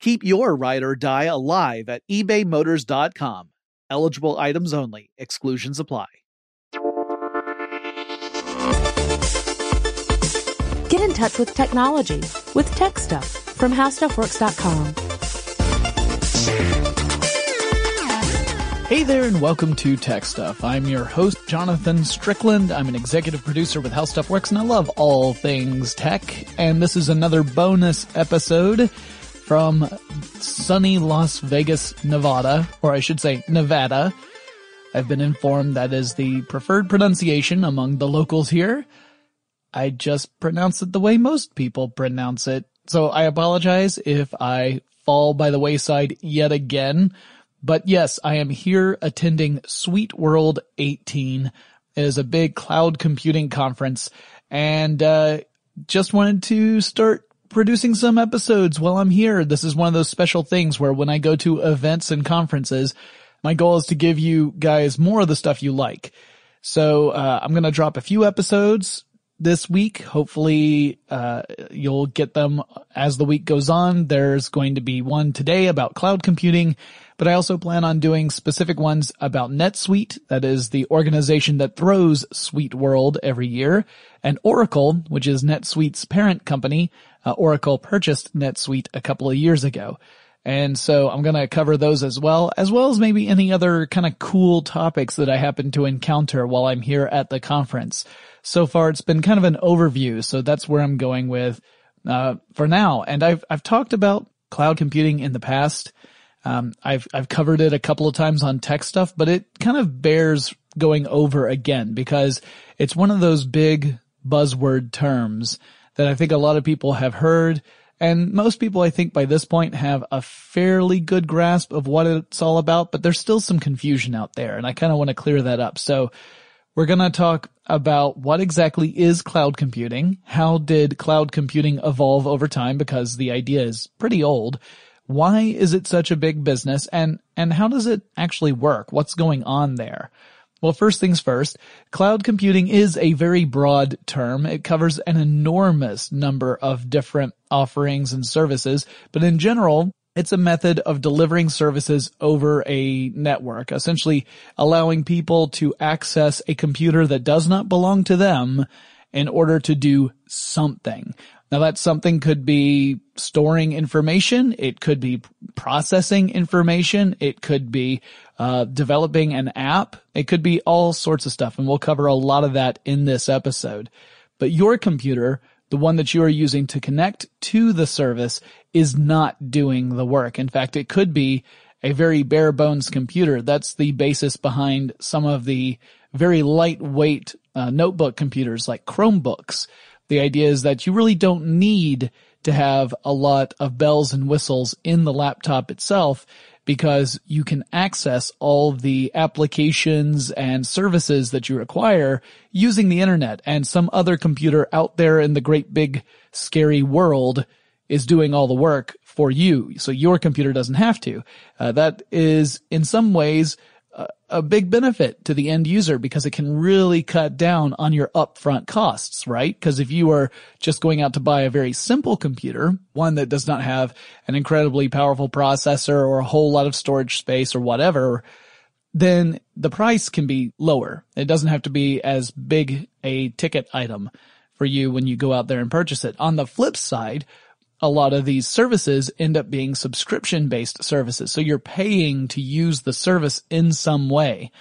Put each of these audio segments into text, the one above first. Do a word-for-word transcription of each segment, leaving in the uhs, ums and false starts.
Keep your ride or die alive at ebay motors dot com. Eligible items only. Exclusions apply. Get in touch with technology with Tech Stuff from how stuff works dot com. Hey there and welcome to Tech Stuff. I'm your host, Jonathan Strickland. I'm an executive producer with HowStuffWorks and I love all things tech. And this is another bonus episode from sunny Las Vegas, Nevada, or I should say Nevada. I've been informed that is the preferred pronunciation among the locals here. I just pronounce it the way most people pronounce it. So I apologize if I fall by the wayside yet again. But yes, I am here attending Sweet World eighteen. It is a big cloud computing conference. And uh just wanted to start producing some episodes while I'm here. This is one of those special things where when I go to events and conferences, my goal is to give you guys more of the stuff you like. So uh I'm going to drop a few episodes this week. Hopefully uh you'll get them as the week goes on. There's going to be one today about cloud computing, but I also plan on doing specific ones about NetSuite, that is the organization that throws Sweet World every year, and Oracle, which is NetSuite's parent company. Uh, Oracle purchased NetSuite a couple of years ago. And so I'm going to cover those as well, as well as maybe any other kind of cool topics that I happen to encounter while I'm here at the conference. So far, it's been kind of an overview, so that's where I'm going with uh for now. And I've I've talked about cloud computing in the past. Um, I've I've covered it a couple of times on Tech Stuff, but it kind of bears going over again because it's one of those big buzzword terms that I think a lot of people have heard. And most people, I think, by this point have a fairly good grasp of what it's all about, but there's still some confusion out there, and I kind of want to clear that up. So we're going to talk about what exactly is cloud computing, how did cloud computing evolve over time, because the idea is pretty old, why is it such a big business, and and how does it actually work? What's going on there? Well, first things first, cloud computing is a very broad term. It covers an enormous number of different offerings and services, but in general, It's a method of delivering services over a network, essentially allowing people to access a computer that does not belong to them in order to do something. Now, that something could be storing information. It could be processing information. It could be uh developing an app. It could be all sorts of stuff, and we'll cover a lot of that in this episode. But your computer, the one that you are using to connect to the service, is not doing the work. In fact, it could be a very bare bones computer. That's the basis behind some of the very lightweight uh, notebook computers like Chromebooks. The idea is that you really don't need to have a lot of bells and whistles in the laptop itself, because you can access all the applications and services that you require using the internet, and some other computer out there in the great big scary world is doing all the work for you. So your computer doesn't have to. Uh, that is in some ways a, a big benefit to the end user, because it can really cut down on your upfront costs, right? Because if you are just going out to buy a very simple computer, one that does not have an incredibly powerful processor or a whole lot of storage space or whatever, then the price can be lower. It doesn't have to be as big a ticket item for you when you go out there and purchase it. On the flip side, a lot of these services end up being subscription-based services, so you're paying to use the service in some way.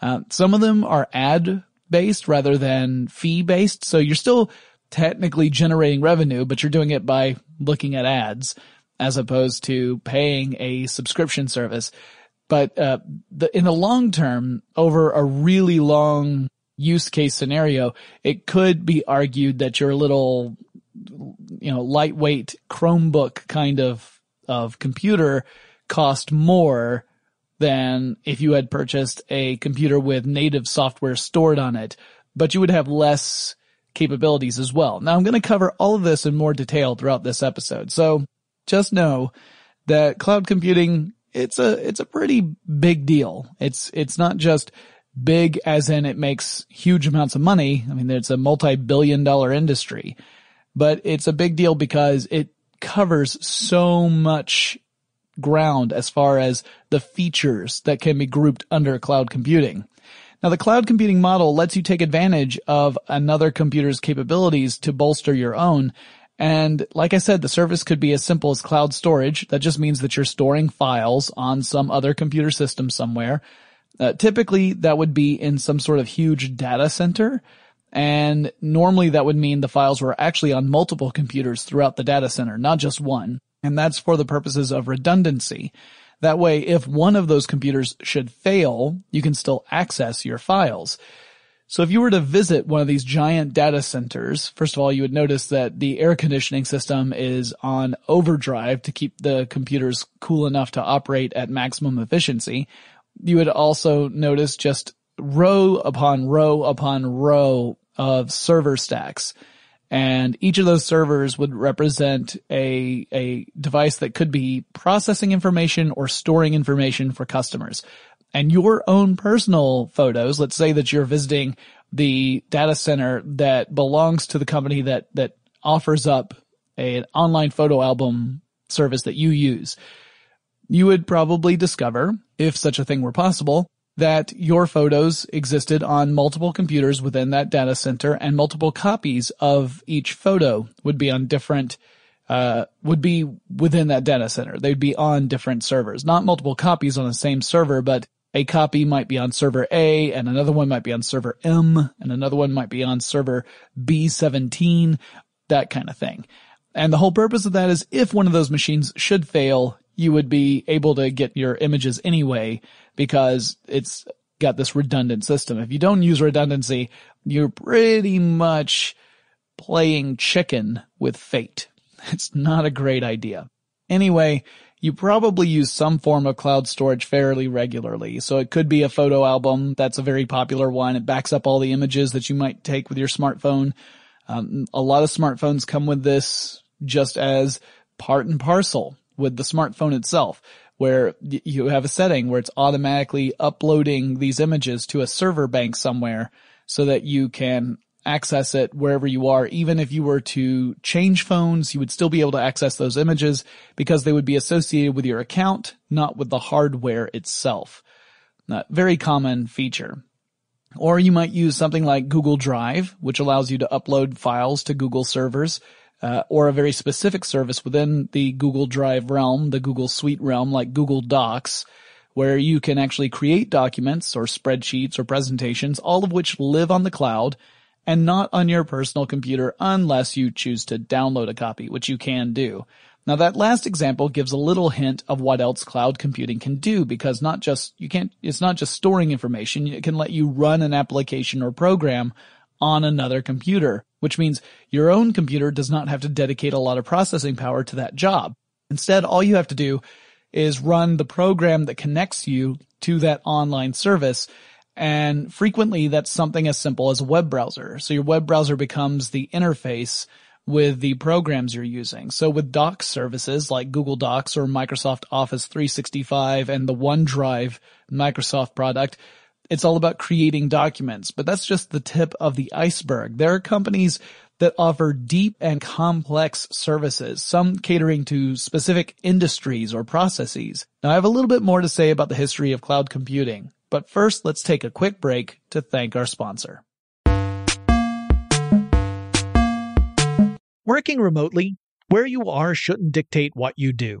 Uh, some of them are ad-based rather than fee-based, so you're still technically generating revenue, but you're doing it by looking at ads as opposed to paying a subscription service. But uh, the, in the long term, over a really long use case scenario, it could be argued that your little you know, lightweight Chromebook kind of, of computer cost more than if you had purchased a computer with native software stored on it, but you would have less capabilities as well. Now, I'm going to cover all of this in more detail throughout this episode. So just know that cloud computing, it's a, it's a pretty big deal. It's, it's not just big as in it makes huge amounts of money. I mean, it's a multi-billion dollar industry. But it's a big deal because it covers so much ground as far as the features that can be grouped under cloud computing. Now, the cloud computing model lets you take advantage of another computer's capabilities to bolster your own. And like I said, the service could be as simple as cloud storage. That just means that you're storing files on some other computer system somewhere. Uh, typically, that would be in some sort of huge data center. And normally that would mean the files were actually on multiple computers throughout the data center, not just one. And that's for the purposes of redundancy. That way, if one of those computers should fail, you can still access your files. So if you were to visit one of these giant data centers, first of all, you would notice that the air conditioning system is on overdrive to keep the computers cool enough to operate at maximum efficiency. You would also notice just row upon row upon row of server stacks, and each of those servers would represent a a device that could be processing information or storing information for customers. And your own personal photos, let's say that you're visiting the data center that belongs to the company that that offers up a, an online photo album service that you use, you would probably discover, if such a thing were possible, that your photos existed on multiple computers within that data center, and multiple copies of each photo would be on different, uh, would be within that data center. They'd be on different servers, not multiple copies on the same server, but a copy might be on server A, and another one might be on server M, and another one might be on server B seventeen, that kind of thing. And the whole purpose of that is if one of those machines should fail, you would be able to get your images anyway, because it's got this redundant system. If you don't use redundancy, you're pretty much playing chicken with fate. It's not a great idea. Anyway, you probably use some form of cloud storage fairly regularly. So it could be a photo album. That's a very popular one. It backs up all the images that you might take with your smartphone. Um, a lot of smartphones come with this just as part and parcel with the smartphone itself, where you have a setting where it's automatically uploading these images to a server bank somewhere so that you can access it wherever you are. Even if you were to change phones, you would still be able to access those images because they would be associated with your account, not with the hardware itself. A very common feature. Or you might use something like Google Drive, which allows you to upload files to Google servers, uh, or a very specific service within the Google Drive realm, the Google Suite realm, like Google Docs, where you can actually create documents or spreadsheets or presentations, all of which live on the cloud and not on your personal computer unless you choose to download a copy, which you can do. Now, that last example gives a little hint of what else cloud computing can do, because not just, you can't, it's not just storing information. It can let you run an application or program on another computer, which means your own computer does not have to dedicate a lot of processing power to that job. Instead, all you have to do is run the program that connects you to that online service. And frequently that's something as simple as a web browser. So your web browser becomes the interface with the programs you're using. So with Docs services like Google Docs or Microsoft Office three sixty-five and the OneDrive Microsoft product, it's all about creating documents. But that's just the tip of the iceberg. There are companies that offer deep and complex services, some catering to specific industries or processes. Now, I have a little bit more to say about the history of cloud computing, but first, let's take a quick break to thank our sponsor. Working remotely, where you are shouldn't dictate what you do.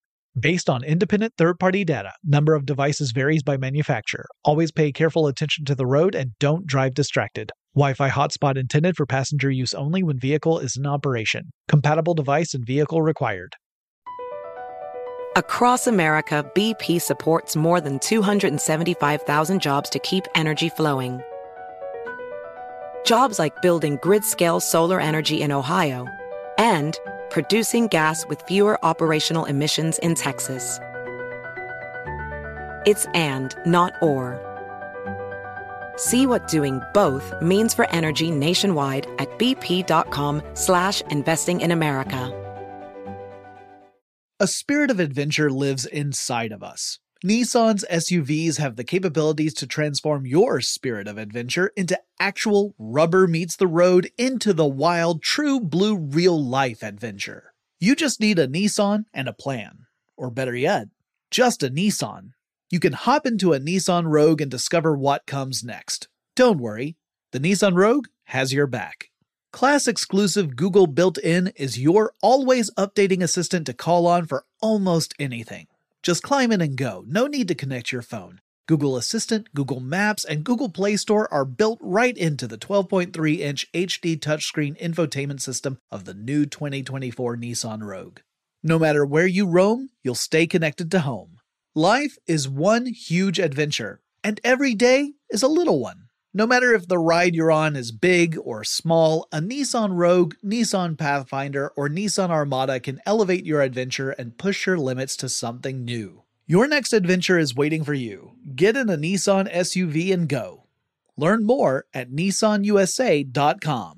Based on independent third-party data, number of devices varies by manufacturer. Always pay careful attention to the road and don't drive distracted. Wi-Fi hotspot intended for passenger use only when vehicle is in operation. Compatible device and vehicle required. Across America, B P supports more than two hundred seventy-five thousand jobs to keep energy flowing. Jobs like building grid-scale solar energy in Ohio and producing gas with fewer operational emissions in Texas. It's and, not or. See what doing both means for energy nationwide at bp.com slash investing in America. A spirit of adventure lives inside of us. Nissan's S U Vs have the capabilities to transform your spirit of adventure into actual rubber meets the road into the wild, true blue real life adventure. You just need a Nissan and a plan. Or better yet, just a Nissan. You can hop into a Nissan Rogue and discover what comes next. Don't worry, the Nissan Rogue has your back. Class-exclusive Google built-in is your always-updating assistant to call on for almost anything. Just climb in and go. No need to connect your phone. Google Assistant, Google Maps, and Google Play Store are built right into the twelve point three inch H D touchscreen infotainment system of the new twenty twenty-four Nissan Rogue. No matter where you roam, you'll stay connected to home. Life is one huge adventure, and every day is a little one. No matter if the ride you're on is big or small, a Nissan Rogue, Nissan Pathfinder, or Nissan Armada can elevate your adventure and push your limits to something new. Your next adventure is waiting for you. Get in a Nissan S U V and go. Learn more at nissan u s a dot com.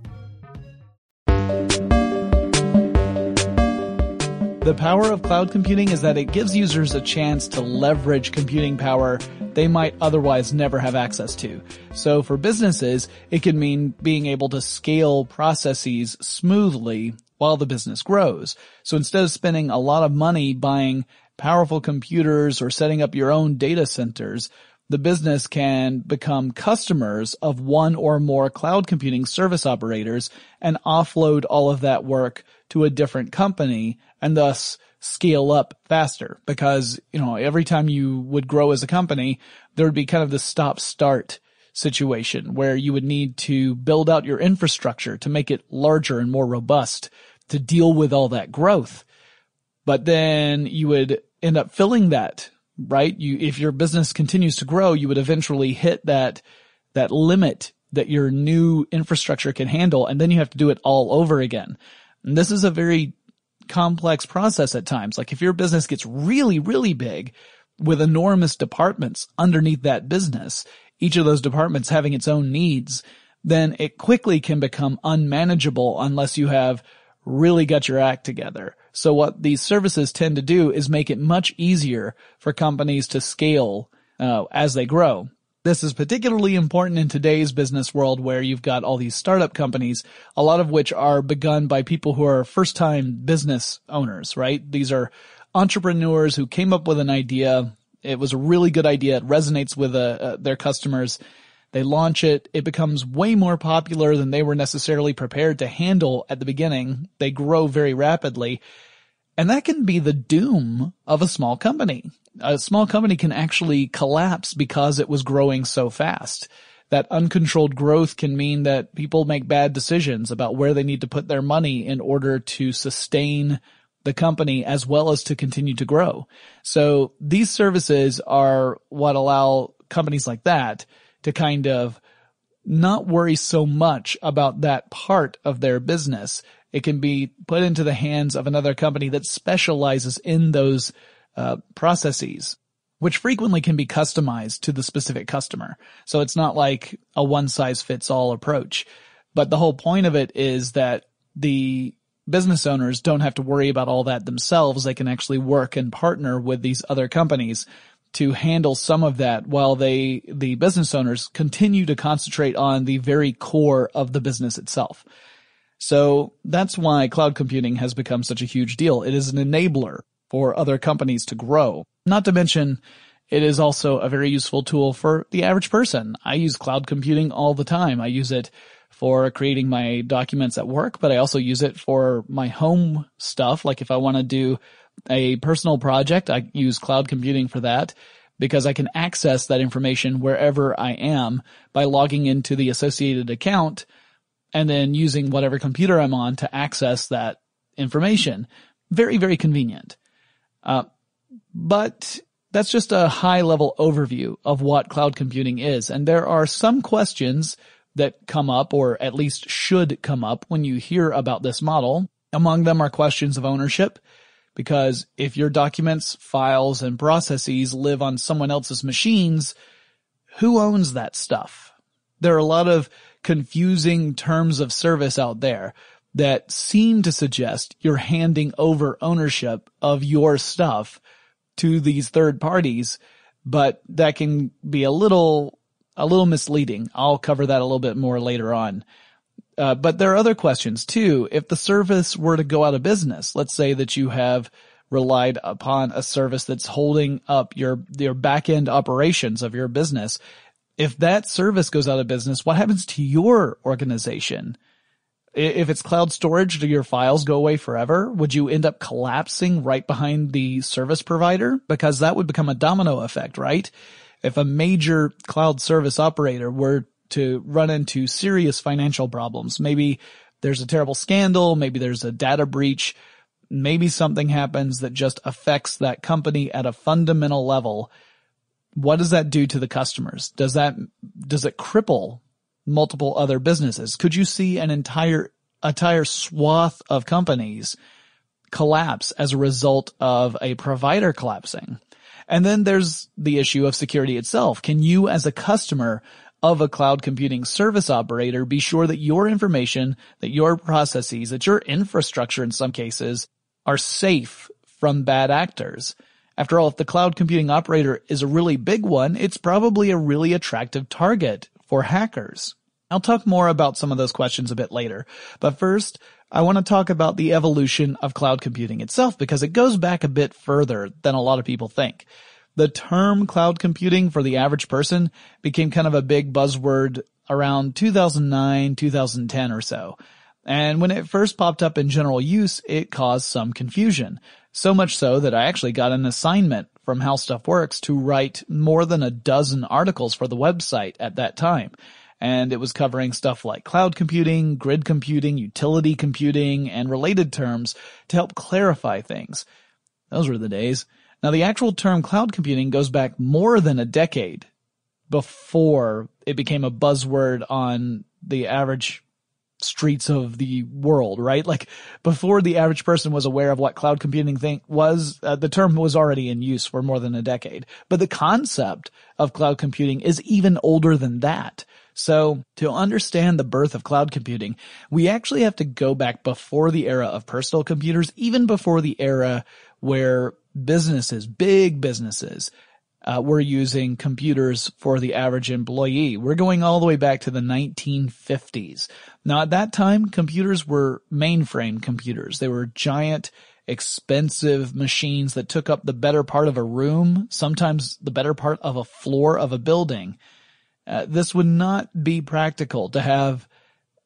The power of cloud computing is that it gives users a chance to leverage computing power they might otherwise never have access to. So for businesses, it can mean being able to scale processes smoothly while the business grows. So instead of spending a lot of money buying powerful computers or setting up your own data centers, the business can become customers of one or more cloud computing service operators and offload all of that work to a different company and thus scale up faster. Because, you know, every time you would grow as a company, there would be kind of this stop-start situation where you would need to build out your infrastructure to make it larger and more robust to deal with all that growth. But then you would end up filling that, right? You, if your business continues to grow, you would eventually hit that, that limit that your new infrastructure can handle. And then you have to do it all over again. And this is a very complex process at times. Like if your business gets really, really big with enormous departments underneath that business, each of those departments having its own needs, then it quickly can become unmanageable unless you have really got your act together. So what these services tend to do is make it much easier for companies to scale uh, as they grow. This is particularly important in today's business world where you've got all these startup companies, a lot of which are begun by people who are first-time business owners, right? These are entrepreneurs who came up with an idea. It was a really good idea. It resonates with uh, uh, their customers. They launch it. It becomes way more popular than they were necessarily prepared to handle at the beginning. They grow very rapidly. And that can be the doom of a small company. A small company can actually collapse because it was growing so fast. That uncontrolled growth can mean that people make bad decisions about where they need to put their money in order to sustain the company as well as to continue to grow. So these services are what allow companies like that to kind of not worry so much about that part of their business. It can be put into the hands of another company that specializes in those uh, processes, which frequently can be customized to the specific customer. So it's not like a one-size-fits-all approach. But the whole point of it is that the business owners don't have to worry about all that themselves. They can actually work and partner with these other companies to handle some of that while they, the business owners continue to concentrate on the very core of the business itself. So that's why cloud computing has become such a huge deal. It is an enabler for other companies to grow. Not to mention, it is also a very useful tool for the average person. I use cloud computing all the time. I use it for creating my documents at work, but I also use it for my home stuff. Like if I want to do a personal project, I use cloud computing for that because I can access that information wherever I am by logging into the associated account and then using whatever computer I'm on to access that information. Very, very convenient. Uh, but that's just a high-level overview of what cloud computing is. And there are some questions that come up, or at least should come up, when you hear about this model. Among them are questions of ownership. Because if your documents, files, and processes live on someone else's machines, who owns that stuff? There are a lot of confusing terms of service out there that seem to suggest you're handing over ownership of your stuff to these third parties, but that can be a little, a little misleading. I'll cover that a little bit more later on. Uh, but there are other questions too. If the service were to go out of business, let's say that you have relied upon a service that's holding up your, your back-end operations of your business. If that service goes out of business, what happens to your organization? If it's cloud storage, do your files go away forever? Would you end up collapsing right behind the service provider? Because that would become a domino effect, right? If a major cloud service operator were to run into serious financial problems. Maybe there's a terrible scandal. Maybe there's a data breach. Maybe something happens that just affects that company at a fundamental level. What does that do to the customers? Does that, does it cripple multiple other businesses? Could you see an entire, entire swath of companies collapse as a result of a provider collapsing? And then there's the issue of security itself. Can you, as a customer of a cloud computing service operator, be sure that your information, that your processes, that your infrastructure in some cases are safe from bad actors? After all, if the cloud computing operator is a really big one, it's probably a really attractive target for hackers. I'll talk more about some of those questions a bit later. But first, I want to talk about the evolution of cloud computing itself because it goes back a bit further than a lot of people think. the term cloud computing for the average person became kind of a big buzzword around two thousand nine, two thousand ten or so. And when it first popped up in general use, it caused some confusion. So much so that I actually got an assignment from HowStuffWorks to write more than a dozen articles for the website at that time. And it was covering stuff like cloud computing, grid computing, utility computing, and related terms to help clarify things. Those were the days. Now, the actual term cloud computing goes back more than a decade before it became a buzzword on the average streets of the world, right? Like, before the average person was aware of what cloud computing thing was, uh, the term was already in use for more than a decade. But the concept of cloud computing is even older than that. So to understand the birth of cloud computing, we actually have to go back before the era of personal computers, even before the era where businesses, big businesses, uh, were using computers for the average employee. We're going all the way back to the nineteen fifties. Now, at that time, computers were mainframe computers. They were giant, expensive machines that took up the better part of a room, sometimes the better part of a floor of a building. Uh, this would not be practical to have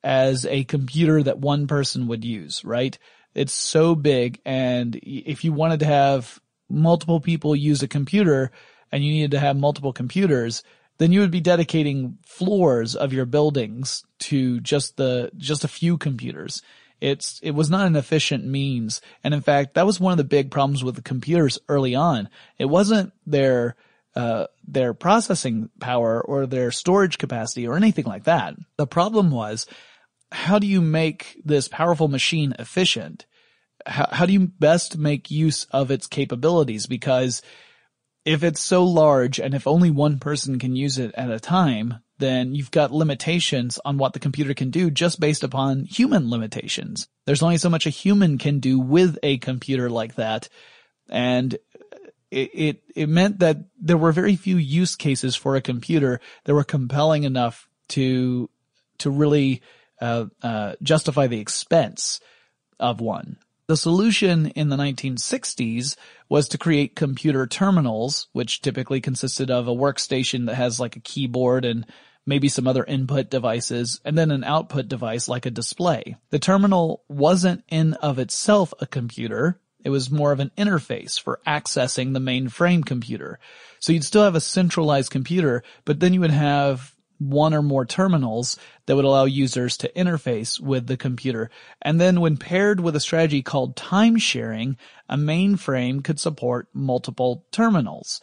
as a computer that one person would use, right? It's so big, and if you wanted to have multiple people use a computer and you needed to have multiple computers, then you would be dedicating floors of your buildings to just the just a few computers. It's it was not an efficient means, and in fact, that was one of the big problems with the computers early on. It wasn't their Uh, their processing power or their storage capacity or anything like that. The problem was, how do you make this powerful machine efficient? How, how do you best make use of its capabilities? Because if it's so large and if only one person can use it at a time, then you've got limitations on what the computer can do just based upon human limitations. There's only so much a human can do with a computer like that. And It, it it meant that there were very few use cases for a computer that were compelling enough to to really uh, uh, justify the expense of one. The solution in the nineteen sixties was to create computer terminals, which typically consisted of a workstation that has like a keyboard and maybe some other input devices, and then an output device like a display. The terminal wasn't in of itself a computer. It was more of an interface for accessing the mainframe computer. So you'd still have a centralized computer, but then you would have one or more terminals that would allow users to interface with the computer. And then when paired with a strategy called time sharing, a mainframe could support multiple terminals.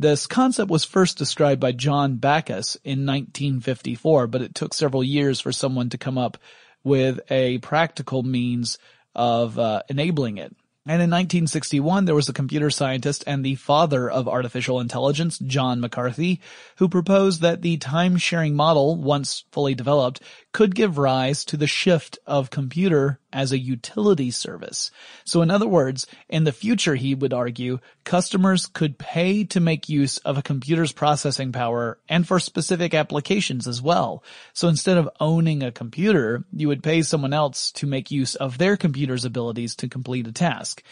This concept was first described by John Backus in nineteen fifty-four, but it took several years for someone to come up with a practical means of uh, enabling it. And in nineteen sixty-one, there was the computer scientist and the father of artificial intelligence, John McCarthy, who proposed that the time-sharing model, once fully developed, could give rise to the shift of computer as a utility service. So in other words, in the future, he would argue, customers could pay to make use of a computer's processing power and for specific applications as well. So instead of owning a computer, you would pay someone else to make use of their computer's abilities to complete a task.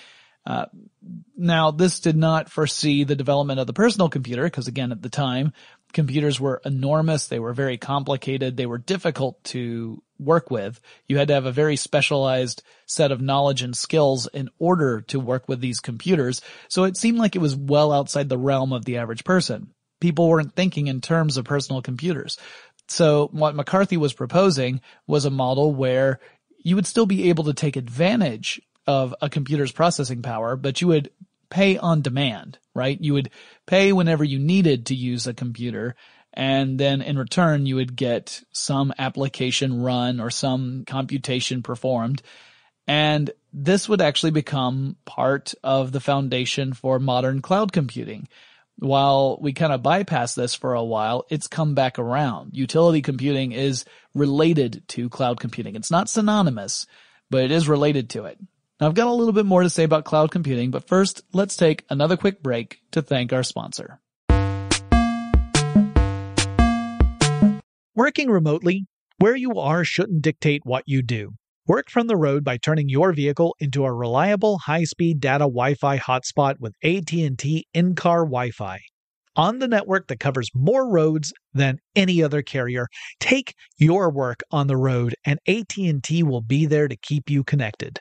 Uh, now, this did not foresee the development of the personal computer because, again, at the time, computers were enormous. They were very complicated. They were difficult to work with. You had to have a very specialized set of knowledge and skills in order to work with these computers. So it seemed like it was well outside the realm of the average person. People weren't thinking in terms of personal computers. So what McCarthy was proposing was a model where you would still be able to take advantage of a computer's processing power, but you would pay on demand, right? You would pay whenever you needed to use a computer, and then in return, you would get some application run or some computation performed. And this would actually become part of the foundation for modern cloud computing. While we kind of bypass this for a while, it's come back around. Utility computing is related to cloud computing. It's not synonymous, but it is related to it. Now, I've got a little bit more to say about cloud computing, but first, let's take another quick break to thank our sponsor. Working remotely, where you are shouldn't dictate what you do. Work from the road by turning your vehicle into a reliable high-speed data Wi-Fi hotspot with A T and T in-car Wi-Fi. On the network that covers more roads than any other carrier, take your work on the road and A T and T will be there to keep you connected.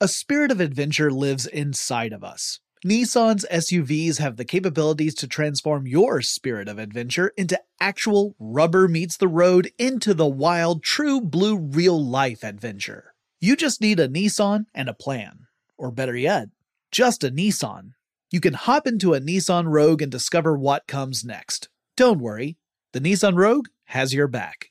A spirit of adventure lives inside of us. Nissan's S U Vs have the capabilities to transform your spirit of adventure into actual rubber meets the road into the wild, true blue real life adventure. You just need a Nissan and a plan. Or better yet, just a Nissan. You can hop into a Nissan Rogue and discover what comes next. Don't worry, the Nissan Rogue has your back.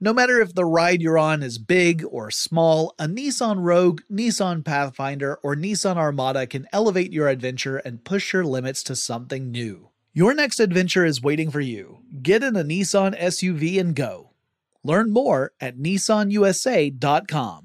No matter if the ride you're on is big or small, a Nissan Rogue, Nissan Pathfinder, or Nissan Armada can elevate your adventure and push your limits to something new. Your next adventure is waiting for you. Get in a Nissan S U V and go. Learn more at nissan u s a dot com.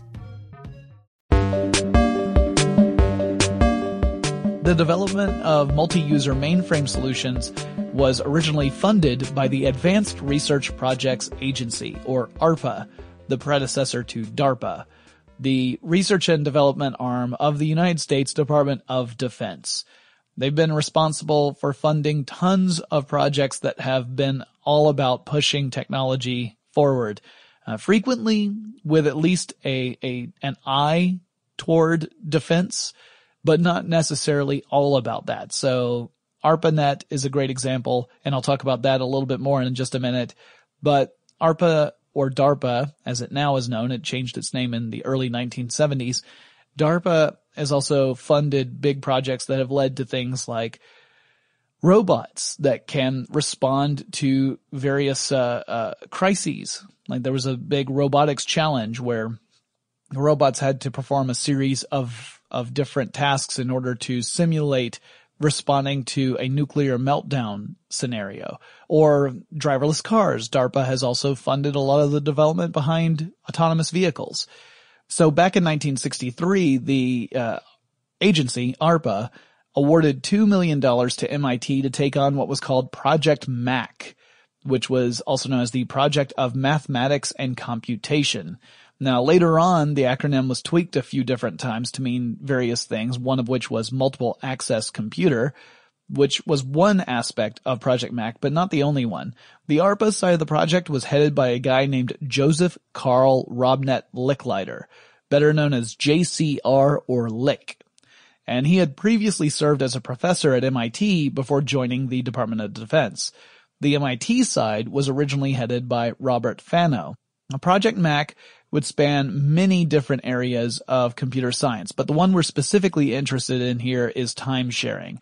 The development of multi-user mainframe solutions was originally funded by the Advanced Research Projects Agency, or ARPA, the predecessor to DARPA, the research and development arm of the United States Department of Defense. They've been responsible for funding tons of projects that have been all about pushing technology forward, uh, frequently with at least a, a an eye toward defense, but not necessarily all about that. So ARPANET is a great example, and I'll talk about that a little bit more in just a minute. But ARPA, or DARPA, as it now is known, it changed its name in the early nineteen seventies. DARPA has also funded big projects that have led to things like robots that can respond to various uh, uh crises. Like there was a big robotics challenge where the robots had to perform a series of of different tasks in order to simulate responding to a nuclear meltdown scenario. Or driverless cars. DARPA has also funded a lot of the development behind autonomous vehicles. So back in nineteen sixty-three, the uh, agency, ARPA, awarded two million dollars to M I T to take on what was called Project MAC, which was also known as the Project of Mathematics and Computation. Now, later on, the acronym was tweaked a few different times to mean various things, one of which was Multiple Access Computer, which was one aspect of Project MAC, but not the only one. The ARPA side of the project was headed by a guy named Joseph Carl Robnett Licklider, better known as J C R or Lick. And he had previously served as a professor at M I T before joining the Department of Defense. The M I T side was originally headed by Robert Fano. Now, Project MAC would span many different areas of computer science, but the one we're specifically interested in here is time sharing.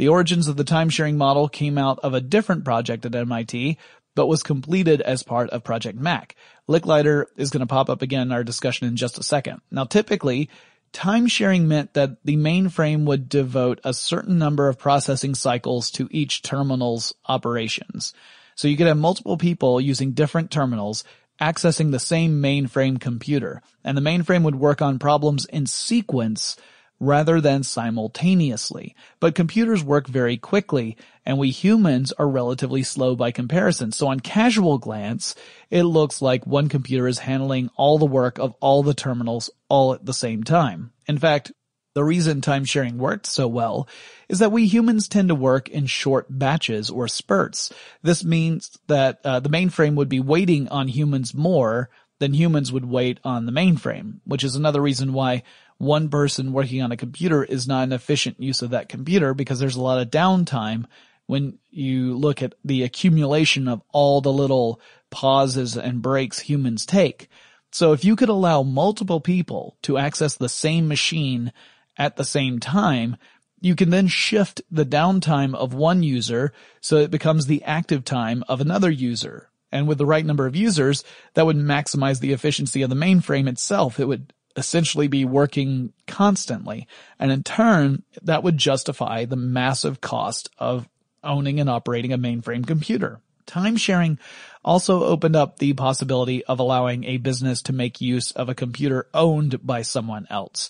The origins of the time-sharing model came out of a different project at M I T, but was completed as part of Project MAC. Licklider is going to pop up again in our discussion in just a second. Now, typically, time-sharing meant that the mainframe would devote a certain number of processing cycles to each terminal's operations. So you could have multiple people using different terminals accessing the same mainframe computer, and the mainframe would work on problems in sequence rather than simultaneously. But computers work very quickly, and we humans are relatively slow by comparison. So on casual glance, it looks like one computer is handling all the work of all the terminals all at the same time. In fact, the reason time-sharing worked so well is that we humans tend to work in short batches or spurts. This means that uh, the mainframe would be waiting on humans more than humans would wait on the mainframe, which is another reason why one person working on a computer is not an efficient use of that computer, because there's a lot of downtime when you look at the accumulation of all the little pauses and breaks humans take. So if you could allow multiple people to access the same machine at the same time, you can then shift the downtime of one user so it becomes the active time of another user. And with the right number of users, that would maximize the efficiency of the mainframe itself. It would essentially be working constantly. And in turn, that would justify the massive cost of owning and operating a mainframe computer. Time sharing also opened up the possibility of allowing a business to make use of a computer owned by someone else.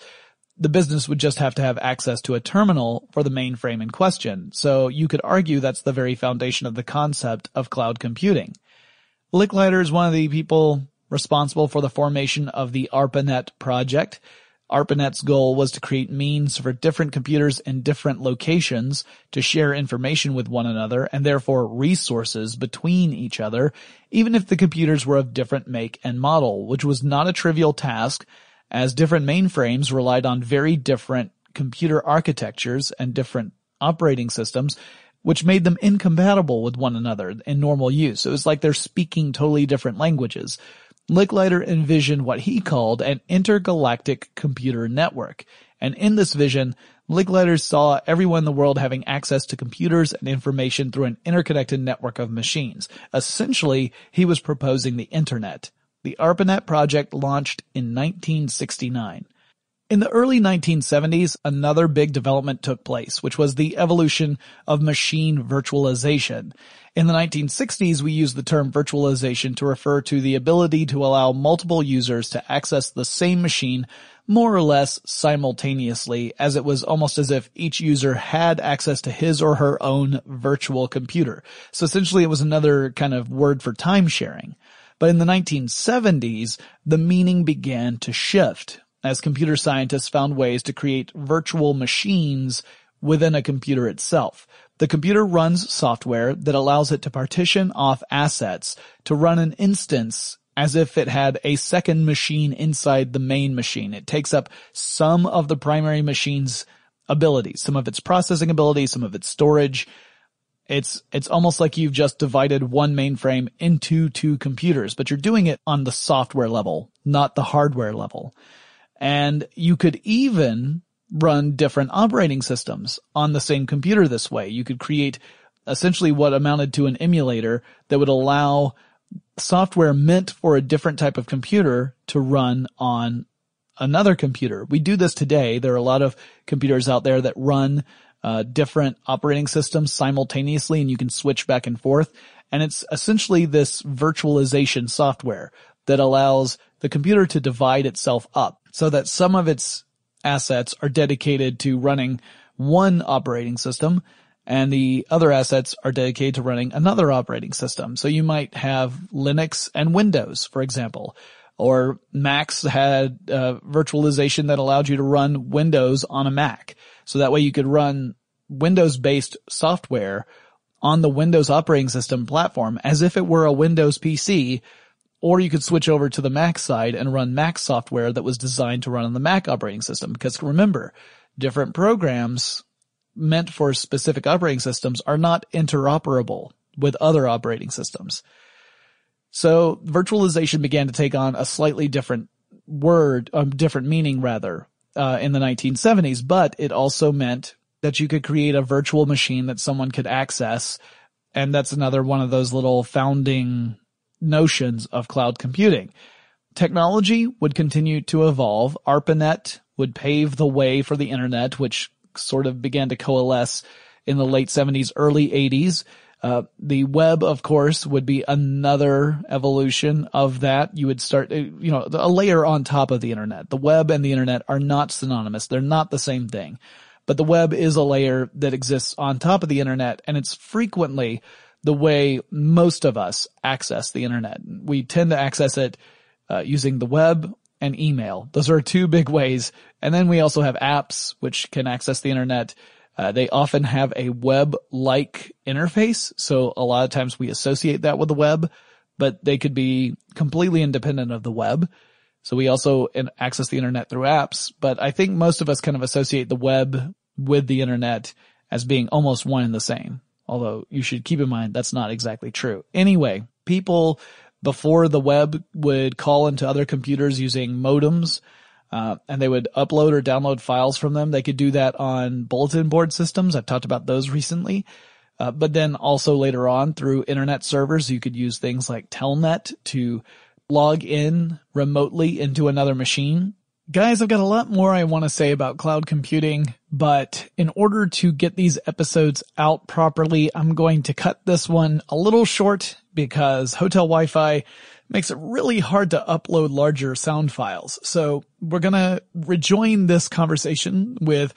The business would just have to have access to a terminal for the mainframe in question, so you could argue that's the very foundation of the concept of cloud computing. Licklider is one of the people responsible for the formation of the ARPANET project. ARPANET's goal was to create means for different computers in different locations to share information with one another and therefore resources between each other, even if the computers were of different make and model, which was not a trivial task, as different mainframes relied on very different computer architectures and different operating systems, which made them incompatible with one another in normal use. It was like they're speaking totally different languages. Licklider envisioned what he called an intergalactic computer network. And in this vision, Licklider saw everyone in the world having access to computers and information through an interconnected network of machines. Essentially, he was proposing the Internet. The ARPANET project launched in nineteen sixty-nine. In the early nineteen seventies, another big development took place, which was the evolution of machine virtualization. In the nineteen sixties, we used the term virtualization to refer to the ability to allow multiple users to access the same machine more or less simultaneously, as it was almost as if each user had access to his or her own virtual computer. So essentially, it was another kind of word for time sharing. But in the nineteen seventies, the meaning began to shift as computer scientists found ways to create virtual machines within a computer itself. The computer runs software that allows it to partition off assets to run an instance as if it had a second machine inside the main machine. It takes up some of the primary machine's abilities, some of its processing abilities, some of its storage. It's it's almost like you've just divided one mainframe into two computers, but you're doing it on the software level, not the hardware level. And you could even run different operating systems on the same computer this way. You could create essentially what amounted to an emulator that would allow software meant for a different type of computer to run on another computer. We do this today. There are a lot of computers out there that run Uh, different operating systems simultaneously, and you can switch back and forth. And it's essentially this virtualization software that allows the computer to divide itself up so that some of its assets are dedicated to running one operating system and the other assets are dedicated to running another operating system. So you might have Linux and Windows, for example, or Macs had uh, virtualization that allowed you to run Windows on a Mac. So that way you could run Windows-based software on the Windows operating system platform as if it were a Windows P C, or you could switch over to the Mac side and run Mac software that was designed to run on the Mac operating system. Because remember, different programs meant for specific operating systems are not interoperable with other operating systems. So virtualization began to take on a slightly different word, a different meaning rather, Uh, in the nineteen seventies, but it also meant that you could create a virtual machine that someone could access. And that's another one of those little founding notions of cloud computing. Technology would continue to evolve. ARPANET would pave the way for the internet, which sort of began to coalesce in the late seventies, early eighties. Uh, the web, of course, would be another evolution of that. You would start, you know, a layer on top of the internet. The web and the internet are not synonymous. They're not the same thing. But the web is a layer that exists on top of the internet, and it's frequently the way most of us access the internet. We tend to access it uh, using the web and email. Those are two big ways. And then we also have apps which can access the internet. Uh, they often have a web-like interface, so a lot of times we associate that with the web, but they could be completely independent of the web. So we also access the internet through apps, but I think most of us kind of associate the web with the internet as being almost one and the same, although you should keep in mind that's not exactly true. Anyway, people before the web would call into other computers using modems, Uh, and they would upload or download files from them. They could do that on bulletin board systems. I've talked about those recently. Uh, but then also later on through internet servers, you could use things like Telnet to log in remotely into another machine. Guys, I've got a lot more I want to say about cloud computing, but in order to get these episodes out properly, I'm going to cut this one a little short because hotel Wi-Fi makes it really hard to upload larger sound files. So we're going to rejoin this conversation with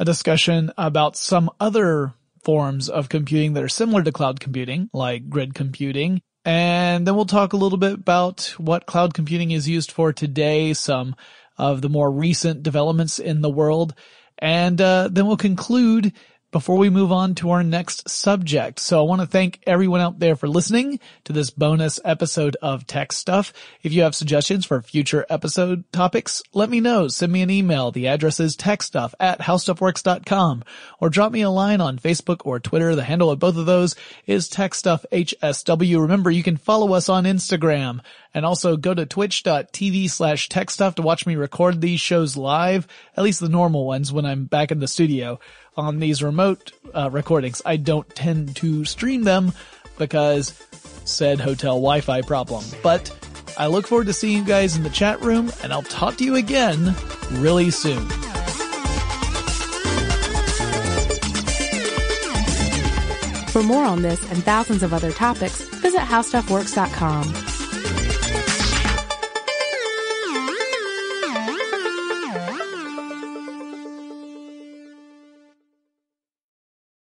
a discussion about some other forms of computing that are similar to cloud computing, like grid computing. And then we'll talk a little bit about what cloud computing is used for today, some of the more recent developments in the world. And uh, then we'll conclude before we move on to our next subject. So I want to thank everyone out there for listening to this bonus episode of Tech Stuff. If you have suggestions for future episode topics, let me know. Send me an email. The address is techstuff at howstuffworks dot com, or drop me a line on Facebook or Twitter. The handle at both of those is techstuffhsw. Remember, you can follow us on Instagram. And also go to twitch dot t v slash tech stuff to watch me record these shows live, at least the normal ones when I'm back in the studio. On these remote uh, recordings, I don't tend to stream them because said hotel Wi-Fi problem. But I look forward to seeing you guys in the chat room, and I'll talk to you again really soon. For more on this and thousands of other topics, visit how stuff works dot com.